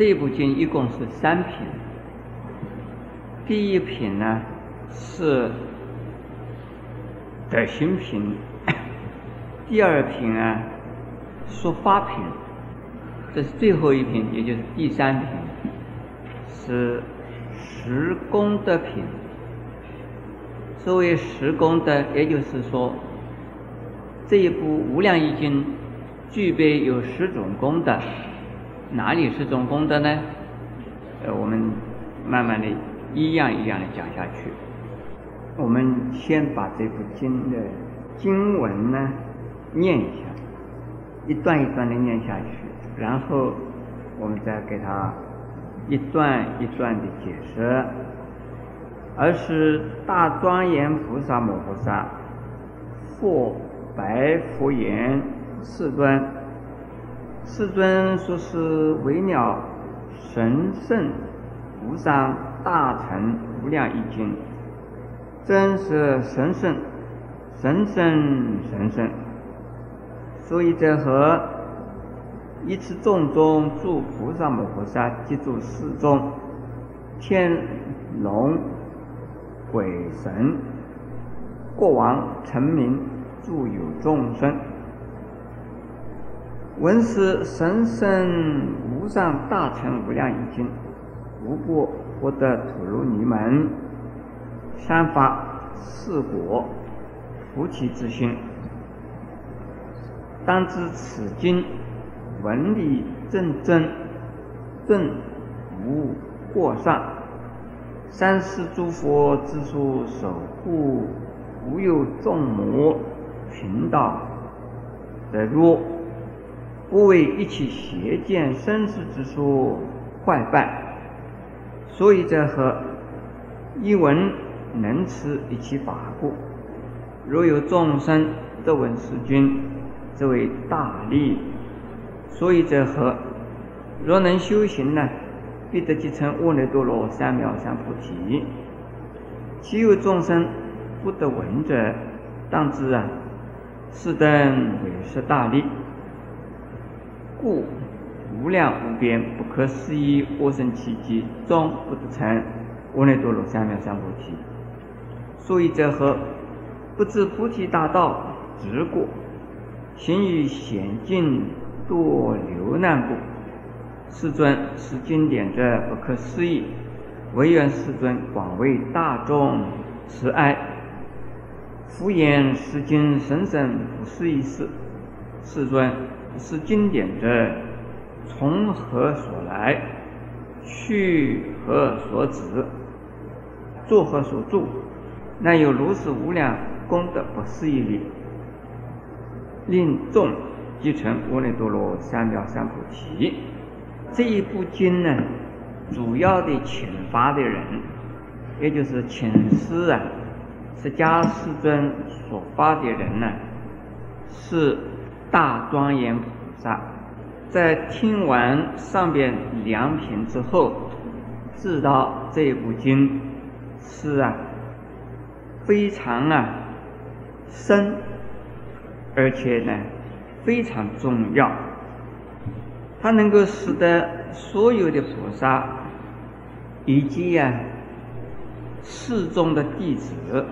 这部经一共是三品。第一品呢是德行品，第二品啊说法品，这是最后一品，也就是第三品，是十功德品。所谓十功德，也就是说这一部《无量义经》具备有10种功德。哪里10种功德呢？我们慢慢的一样的讲下去。我们先把这部经的经文呢念一下，一段一段的念下去，然后我们再给它一段一段的解释。而是大庄严菩萨摩诃萨复白佛言：“世尊，世尊说是为了神圣无上大乘无量义经。”真是神圣，神圣，神圣！所以这和一次众中诸菩萨摩诃萨及诸世众、天龙、鬼神、国王、臣民、诸有众生，闻是神圣无上大乘无量义经，无不获得吐露尼门三法四果菩提之心，当知此经文理正真，正无过上，三世诸佛之书守护，无有众魔贫道的弱，不为一起邪见生死之书坏败。所以这和一文能持一切法故，若有众生得闻是经，则为大利。所以者何？若能修行呢，必得即成阿耨多罗三藐三菩提。其有众生不得闻者，当知啊，是等为是大利。故无量无边不可思议阿僧祇劫，终不得成阿耨多罗三藐三菩提。所以者何？不知菩提大道之过，行于险境堕流难故。世尊，是经典这不可思议，唯愿世尊广为大众慈爱。福言是经神圣不是一事，世尊，是经典这从何所来，去何所止，作何所住，那有如是无量功德不思议力，令众即成阿耨多罗三藐三菩提。这一部经呢，主要的请法的人，也就是请师啊，释迦世尊所发的人呢，是大庄严菩萨。在听完上边2品之后，知道这一部经是啊非常啊深，而且呢非常重要，它能够使得所有的菩萨以及啊世众的弟子，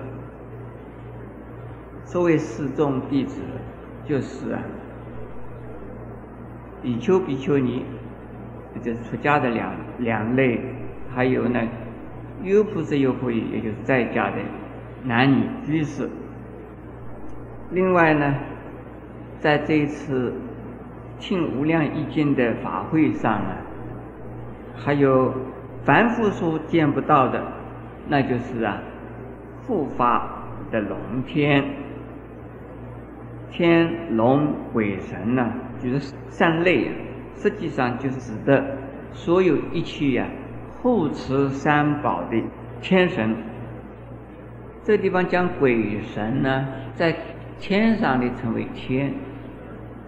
所谓世众弟子就是啊比丘、比丘尼，也就是出家的两类，还有呢优婆塞、优婆夷，也就是在家的男女居士。另外呢，在这一次听无量义经的法会上呢，还有凡夫所见不到的，那就是啊护法的龙天、天龙鬼神呢、啊，就是3类、啊，实际上就是指的所有一切啊护持三宝的天神。这个地方讲鬼神呢，在天上的称为天，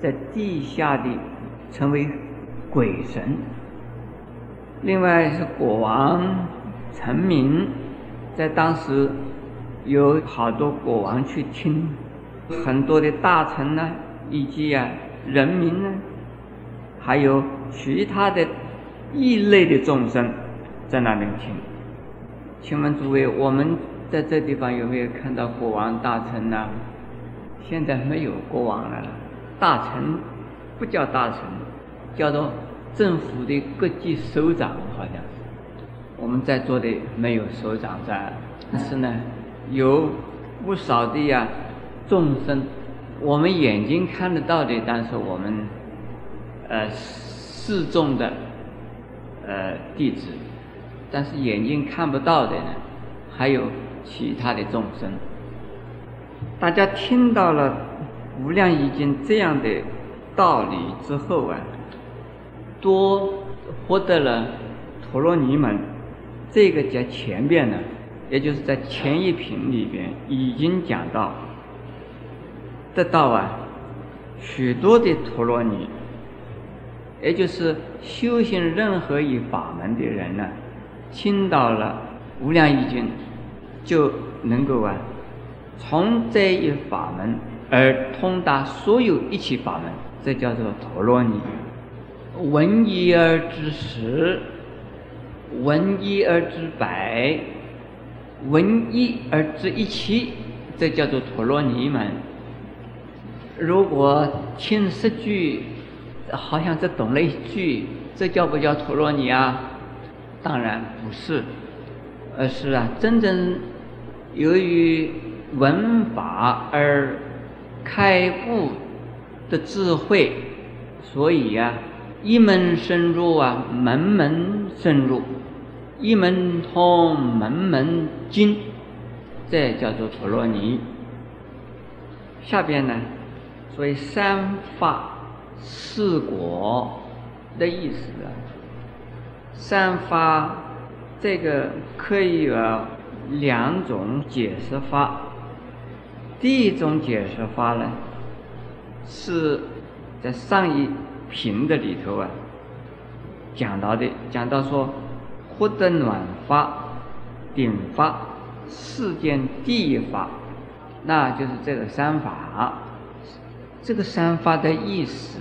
在地下的称为鬼神。另外是国王、臣民，在当时有好多国王去听，很多的大臣呢，以及啊人民呢，还有其他的异类的众生在那边听。请问诸位，我们在这地方有没有看到国王大臣呢？现在没有国王了，大臣不叫大臣，叫做政府的各级首长，好像是。我们在座的没有首长在，但是呢，有不少的呀众生，我们眼睛看得到的，但是我们示众的弟子，但是眼睛看不到的呢，还有其他的众生。大家听到了《无量易经》这样的道理之后啊，多获得了婆罗尼门，这个在前边呢，也就是在前一品里边已经讲到，得到啊，许多的陀罗尼，也就是修行任何一法门的人呢，听到了《无量易经》，就能够啊，从这一法门而通达所有一切法门，这叫做陀罗尼。闻一而知十，闻一而知百，闻一而知一切，这叫做陀罗尼门。如果听10句，好像只懂了1句，这叫不叫陀罗尼啊？当然不是，而是啊，真正由于闻法而开悟的智慧，所以啊，一门深入啊，门门深入。一门通，门门精，这叫做陀罗尼。下边呢，所以三法四果的意思啊，三法这个可以有2种解释法。第一种解释法呢，是在上一品的里头啊讲到说，获得暖法、顶法、世间第一法，那就是这个三法。这个三法的意思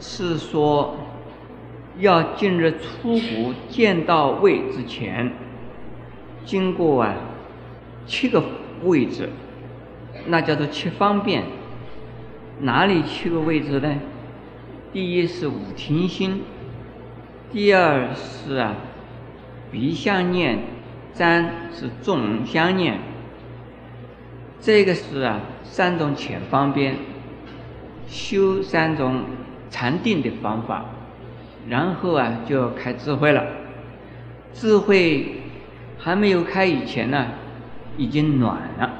是说，要进入出谷见到位之前，经过啊7个位置，那叫做7方便。哪里7个位置呢？第一是五停心，第二是啊鼻相念，三是众相念，这个是啊3种浅方便，修3种禅定的方法，然后啊就要开智慧了。智慧还没有开以前呢，已经暖了。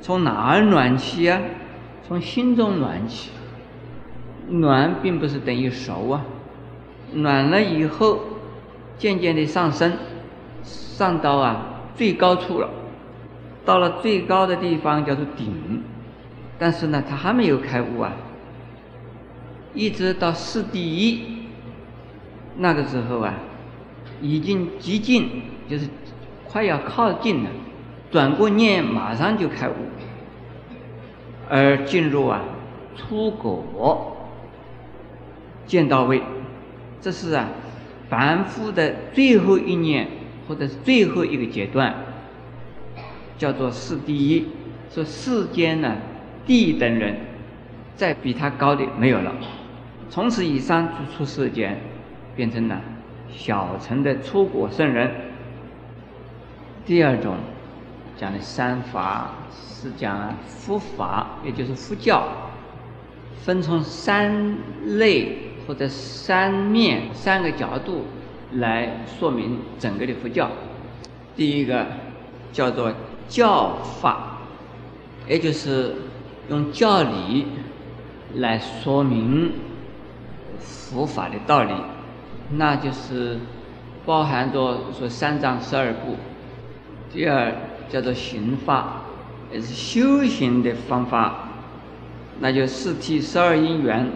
从哪儿暖起啊？从心中暖起。暖并不是等于熟啊。暖了以后，渐渐的上升，上到啊最高处了。到了最高的地方叫做顶，但是呢，他还没有开悟啊。一直到四第一，那个时候啊，已经极近，就是快要靠近了。转过念，马上就开悟，而进入啊出果见到位。这是啊，凡夫的最后一念，或者是最后一个阶段，叫做四第一。说世间呢，第一等人，再比他高的没有了。从此以上出世间，变成了小乘的出果圣人。第二种讲的三法是讲啊佛法，也就是佛教，分从3类。或者3面、3个角度来说明整个的佛教。第一个叫做教法，也就是用教理来说明佛法的道理，那就是包含着说3章12部。第二叫做行法，也是修行的方法，那就4谛、12因缘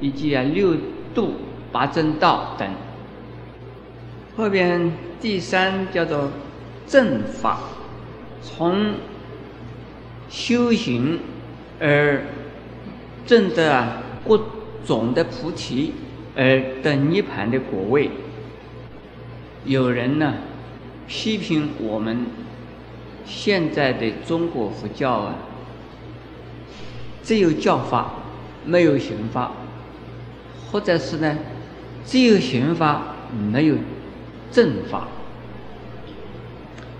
以及啊6度、8正道等。后边第3叫做正法，从修行而证得啊各种的菩提，得涅槃的果位。有人呢批评我们现在的中国佛教啊，只有教法没有刑法，或者是呢只有刑法没有正法。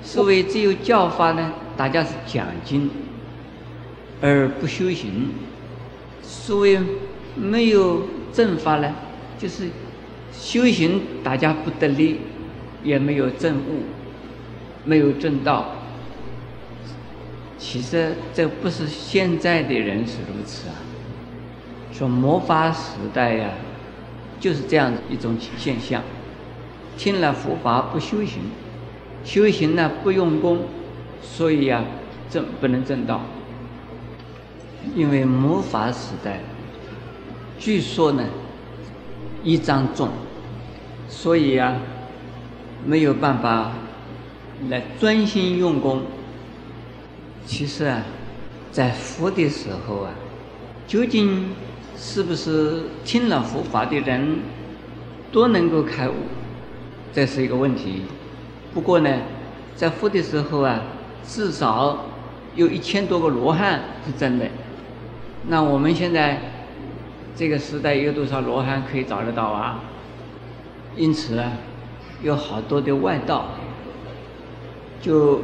所谓只有教法呢，大家是讲经而不修行；所谓没有正法呢，就是修行大家不得力，也没有正悟，没有正道。其实这不是现在的人是如此啊，说末法时代呀、就是这样一种现象。听了佛法不修行，修行呢不用功，所以呀、不能正道。因为末法时代，据说呢一张重，所以呀、没有办法来专心用功。其实啊，在佛的时候啊，究竟是不是听了佛法的人都能够开悟，这是一个问题。不过呢，在佛的时候啊，至少有1000多个罗汉是真的。那我们现在这个时代有多少罗汉可以找得到啊？因此啊，有好多的外道就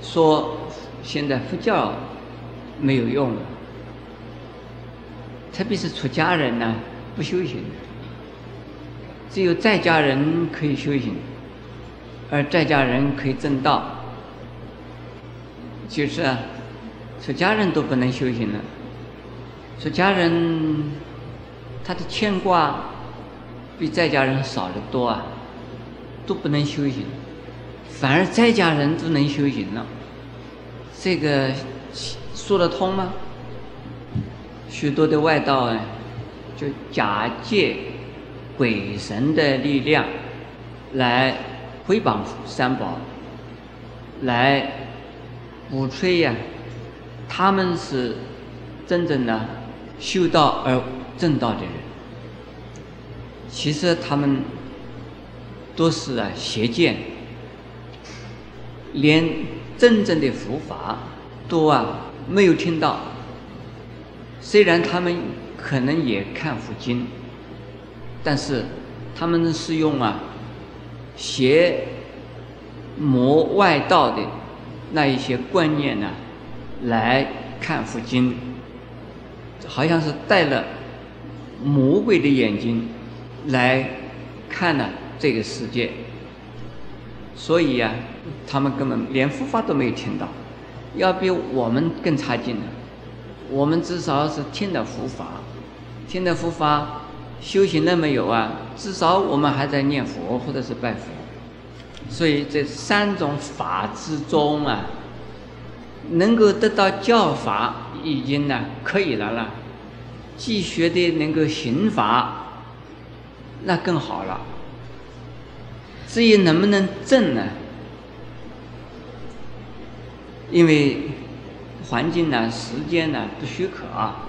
说现在佛教没有用了，特别是出家人呢不修行，只有在家人可以修行，而在家人可以正道。就是啊，出家人都不能修行了，出家人他的牵挂比在家人少得多啊，都不能修行，反而在家人都能修行了，这个说得通吗？许多的外道啊，就假借鬼神的力量来毁谤三宝，来鼓吹呀、他们是真正的修道而正道的人。其实他们都是邪见，连真正的佛法都没有听到。虽然他们可能也看佛经，但是他们是用邪魔外道的那一些观念呢来看佛经，好像是戴了魔鬼的眼睛来看了这个世界。所以啊，他们根本连佛法都没有听到，要比我们更差劲了。我们至少是听了佛法，听了佛法修行了没有啊？至少我们还在念佛或者是拜佛。所以这3种法之中啊，能够得到教法已经可以了啦，既学的能够行法那更好了。至于能不能正呢？因为环境呢、时间呢不许可啊，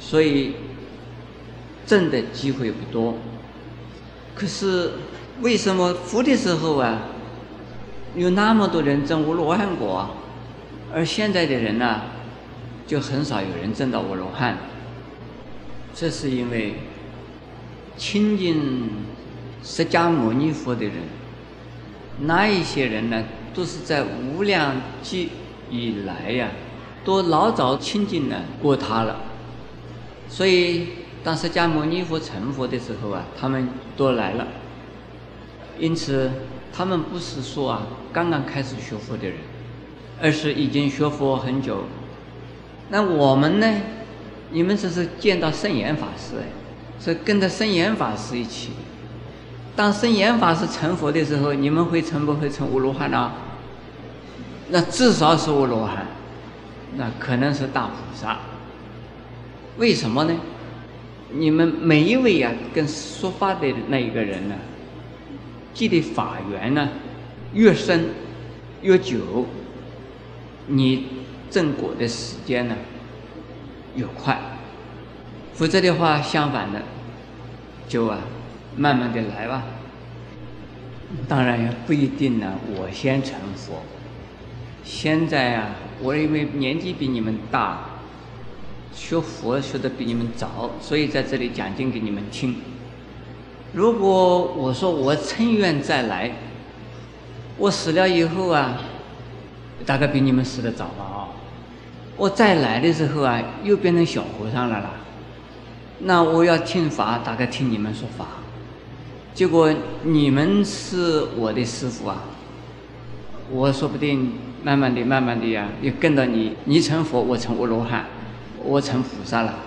所以正的机会不多。可是为什么佛的时候啊，有那么多人证无罗汉果啊，而现在的人呢、就很少有人证到无罗汉？这是因为亲近释迦牟尼佛的人，那一些人呢，都是在无量劫以来呀、都老早亲近了过他了。所以当释迦牟尼佛成佛的时候啊，他们都来了。因此他们不是说刚刚开始学佛的人，而是已经学佛很久。那我们呢，你们只是见到圣严法师，是跟着圣严法师一起。当圣严法师成佛的时候，你们会成不会成无罗汉呢、那至少是无罗汉，那可能是大菩萨。为什么呢？你们每一位跟说法的那一个人呢，记得法缘呢越深越久，你正果的时间呢越快。否则的话，相反的，就啊，慢慢的来吧。当然也不一定呢，我先成佛。现在啊，我因为年纪比你们大，学佛学的比你们早，所以在这里讲经给你们听。如果我说我趁愿再来，我死了以后啊，大概比你们死得早吧啊。我再来的时候啊，又变成小和尚了啦。 那我要听法，大概听你们说法，结果你们是我的师父啊，我说不定慢慢的、慢慢的呀、也跟到你，你成佛，我成阿罗汉，我成菩萨了，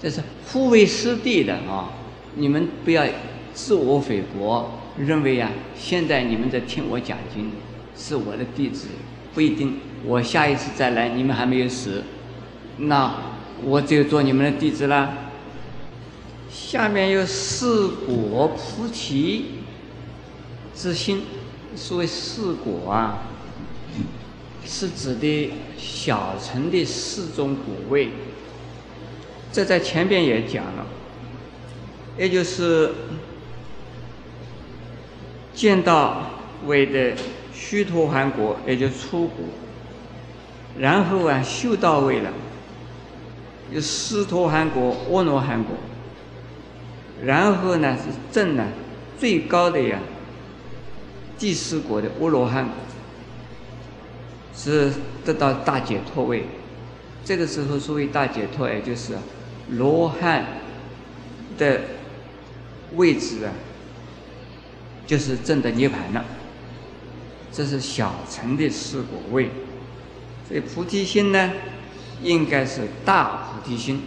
这是互为师弟的啊！你们不要自我菲薄，认为啊，现在你们在听我讲经，是我的弟子，不一定，我下一次再来，你们还没有死，那我就做你们的弟子啦。 下面有四果菩提之心，所谓四果啊，是指的小乘的四种果位。这在前边也讲了，也就是见到位的须陀洹果，也就是初果，然后啊修到位了，有斯陀含果、阿罗汉果。 然后呢是证呢最高的呀，第四果的阿罗汉果，是得到大解脱位。这个时候所谓大解脱，也就是罗汉的位置啊，就是证的涅槃了。这是小乘的四果位，所以菩提心呢，应该是大菩提心。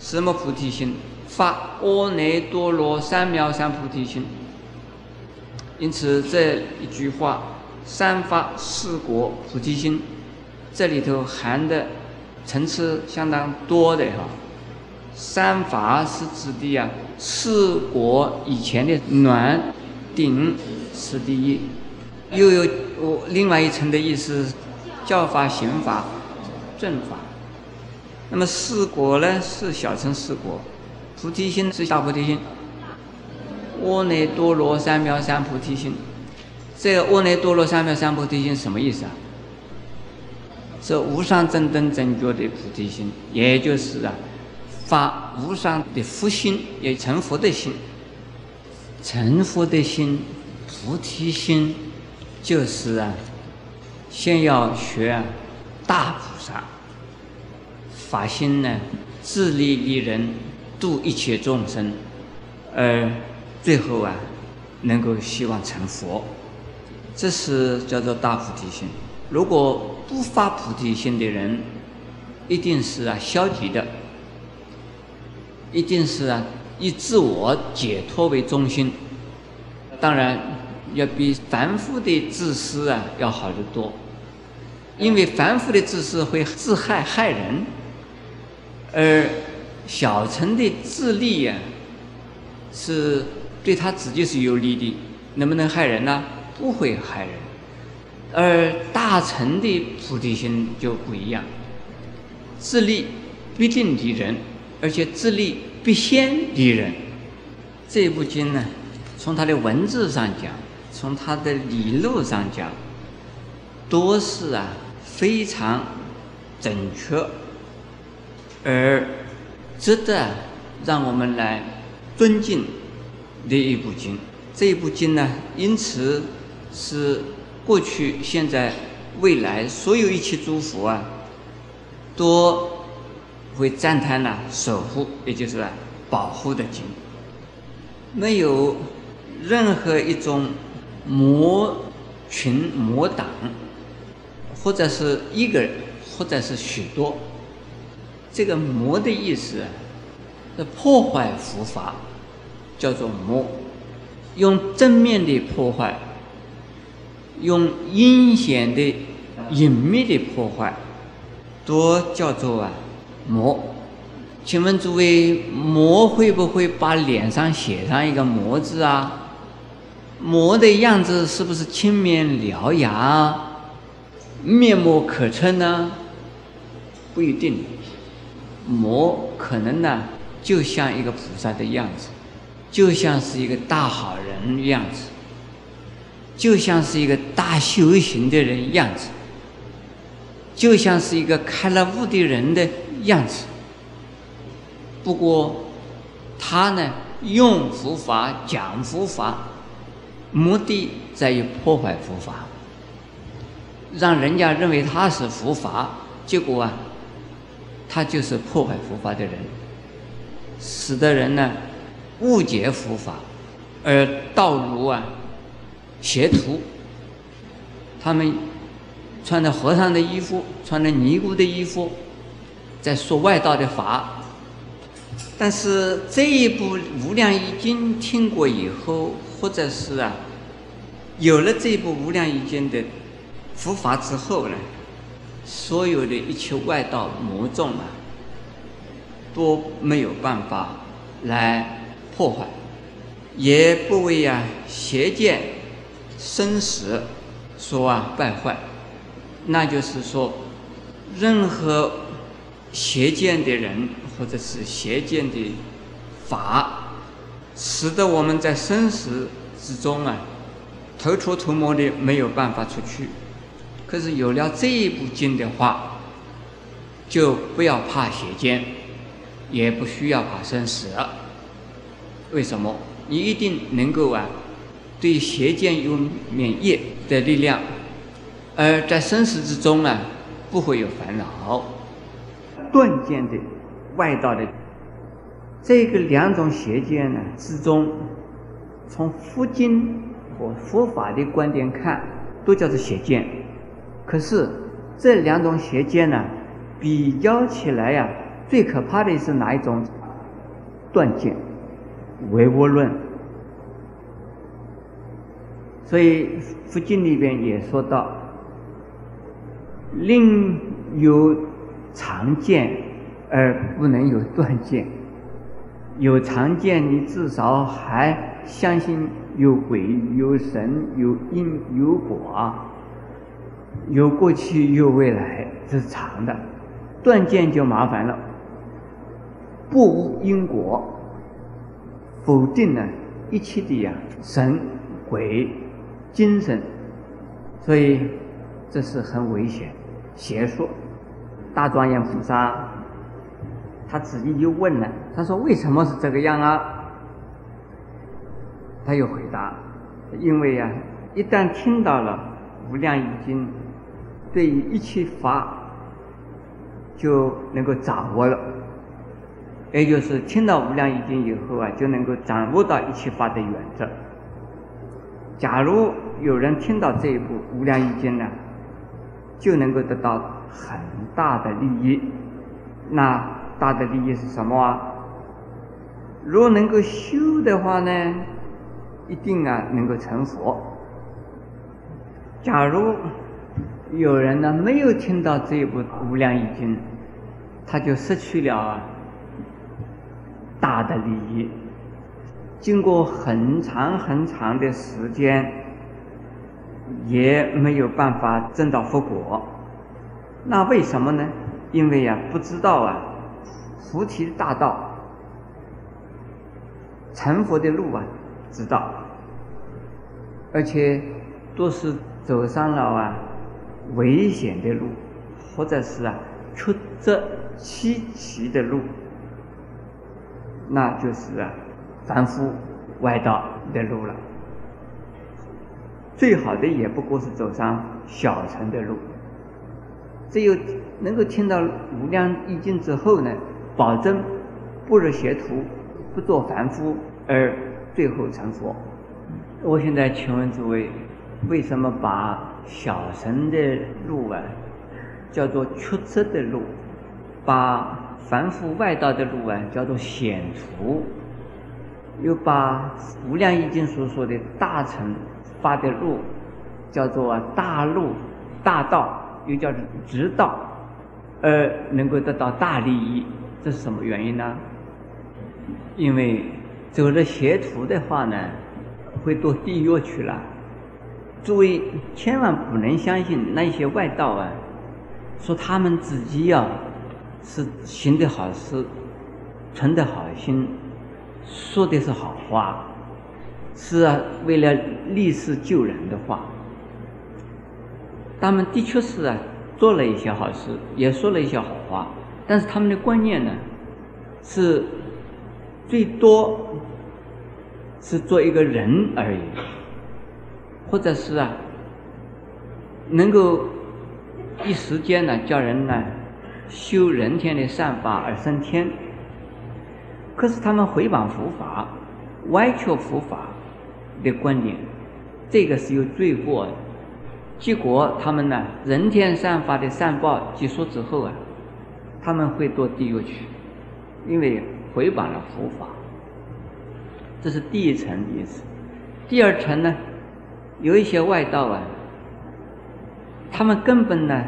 什么菩提心？ 发阿耨多罗三藐三菩提心，因此这一句话“三发四果菩提心”，这里头含的层次相当多的哈。三法是指的啊，四果以前的暖、顶是第一，又有另外一层的意思，教法、行法、正法。那么四果呢，是小乘四果。 菩提心是大菩提心，阿耨多罗三藐三菩提心。这个阿耨多罗三藐三菩提心什么意思啊？这无上正等正觉的菩提心，也就是啊，发无上的福心，也成佛的心。成佛的心，菩提心，就是啊，先要学、大菩萨法心呢，自利利人。 度一切众生，而最后啊，能够希望成佛，这是叫做大菩提心。如果不发菩提心的人，一定是啊消极的，一定是啊以自我解脱为中心。当然，要比凡夫的自私啊要好得多，因为凡夫的自私会自害害人，而。 小乘的自利呀、是对他自己是有利的，能不能害人呢？不会害人。而大乘的菩提心就不一样，自利必定利人，而且自利必先利人。这部经呢，从它的文字上讲，从它的理论上讲，都是啊非常准确，而。 值得让我们来尊敬的一部经，这一部经呢，因此是过去、现在、未来所有一切诸佛啊，都会赞叹呢、守护，也就是啊保护的经。没有任何一种魔群、魔党，或者是一个人，或者是许多。 这个魔的意思，是破坏佛法，叫做魔。用正面的破坏，用阴险的、隐秘的破坏，都叫做啊魔。请问诸位，魔会不会把脸上写上一个魔字啊？魔的样子是不是青面獠牙、面目可憎呢？不一定。 魔可能呢，就像一个菩萨的样子，就像是一个大好人的样子，就像是一个大修行的人样子，就像是一个开了悟的人的样子。不过他呢，用佛法讲佛法，目的在于破坏佛法，让人家认为他是佛法，结果啊，他就是破坏佛法的人，使得人呢误解佛法，而道路啊邪徒，他们穿着和尚的衣服，穿着尼姑的衣服，在说外道的法。但是这一部《无量义经》听过以后，或者是啊有了这一部《无量义经》的佛法之后呢，所有的一切外道魔众啊，都没有办法来破坏，也不为啊邪见生死所啊败坏。那就是说，任何邪见的人或者是邪见的法，使得我们在生死之中啊头出头没的，没有办法出去。可是有了这一部经的话，就不要怕邪见，也不需要怕生死。为什么？你一定能够啊对邪见有免疫的力量，而在生死之中啊不会有烦恼。顿见的外道的这个两种邪见呢之中，从佛经和佛法的观点看，都叫做邪见。可是这两种邪见呢比较起来呀、最可怕的是哪一种？断见、唯我论。所以佛经里边也说到，令有常见而不能有断见。有常见你至少还相信有鬼有神有因有果，有过去有未来，这是常的。断见就麻烦了，不无因果，否定了一切的神鬼精神，所以这是很危险邪说。大庄严菩萨他自己就问了，他说为什么是这个样啊？他又回答，因为啊一旦听到了无量义经，对于一切法就能够掌握了，也就是听到无量义经以后啊，就能够掌握到一切法的原则。假如有人听到这一部无量义经呢，就能够得到很大的利益。那大的利益是什么啊？如果能够修的话呢，一定啊能够成佛。假如有人呢没有听到这一部《无量义经》，他就失去了大的利益。经过很长很长的时间，也没有办法证到佛果。那为什么呢？因为啊不知道啊菩提大道、成佛的路啊知道，而且都是走上了危险的路，或者是曲折稀奇的路，那就是凡夫外道的路了。最好的也不过是走上小乘的路。只有能够听到无量义经之后呢，保证不入邪途，不做凡夫，而最后成佛。我现在请问诸位，为什么把小乘的路啊叫做曲折的路，把凡夫外道的路啊叫做险途，又把无量义经所说的大乘发的路叫做大路、大道，又叫直道，而能够得到大利益，这是什么原因呢？因为走了邪途的话呢，会堕地狱去了。诸位千万不能相信那些外道啊说他们自己啊是行的好事，存的好心，说的是好话，是为了利世救人的话。他们的确是做了一些好事，也说了一些好话，但是他们的观念呢，是最多是做一个人而已，或者是能够一时间呢叫人呢修人天的善法而升天。可是他们回谤佛法，歪曲佛法的观点，这个是有罪过的。结果他们呢人天善法的善报结束之后他们会堕地狱去，因为回谤了佛法。这是第一层的意思。第二层呢，有一些外道他们根本呢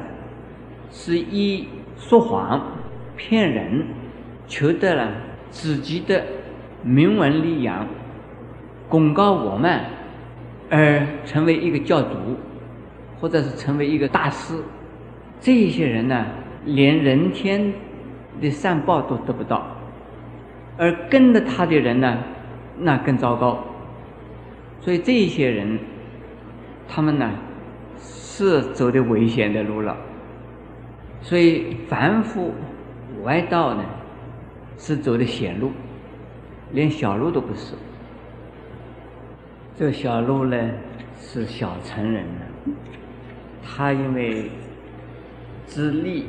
是以说谎骗人，求得了自己的名闻利养，广告我们而成为一个教徒，或者是成为一个大师。这些人呢连人天的善报都得不到，而跟着他的人呢那更糟糕。所以这些人他们呢是走的危险的路了。所以凡夫外道呢是走的险路，连小路都不是。这小路呢是小乘人呢，他因为自利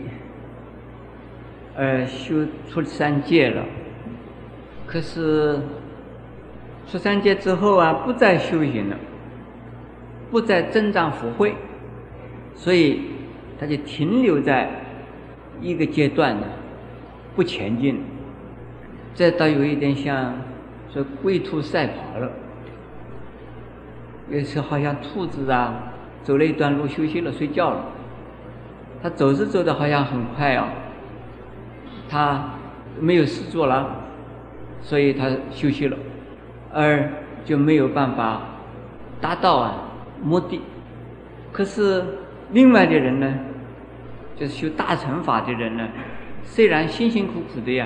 而修出三界了，可是出三界之后不再修行了，不再增长福慧，所以他就停留在一个阶段呢，不前进。这倒有一点像说龟兔赛跑了，有时好像兔子走了一段路休息了睡觉了，他走着走的好像很快他没有事做了，所以他休息了，而就没有办法达到目的。可是另外的人呢，就是修大乘法的人呢，虽然辛辛苦苦的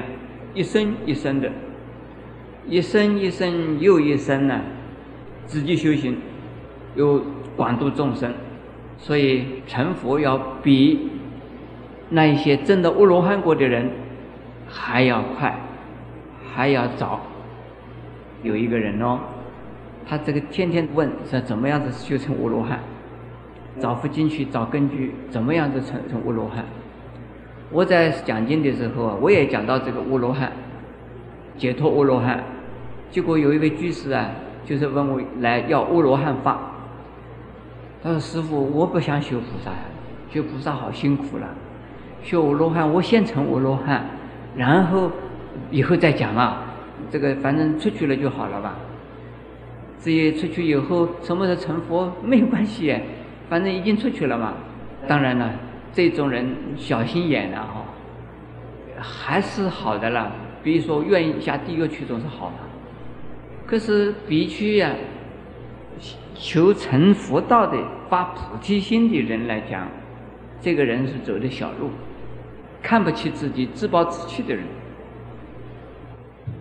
一生一生的，一生一生又一生呢自己修行，又广度众生，所以成佛要比那一些真的阿罗汉果的人还要快还要早。有一个人他这个天天问是怎么样子修成阿罗汉，找佛经去找根据，怎么样子成阿罗汉。我在讲经的时候我也讲到这个阿罗汉解脱阿罗汉，结果有一位居士就是问我来要阿罗汉法。他说师父，我不想修菩萨，修菩萨好辛苦了，修阿罗汉我先成阿罗汉，然后以后再讲这个反正出去了就好了吧，至于出去以后什么时候成佛没有关系，反正已经出去了嘛。当然了这种人小心眼还是好的了，比如说愿意下地狱去总是好的。可是必须求成佛道的发菩提心的人来讲，这个人是走的小路，看不起自己自暴自弃的人。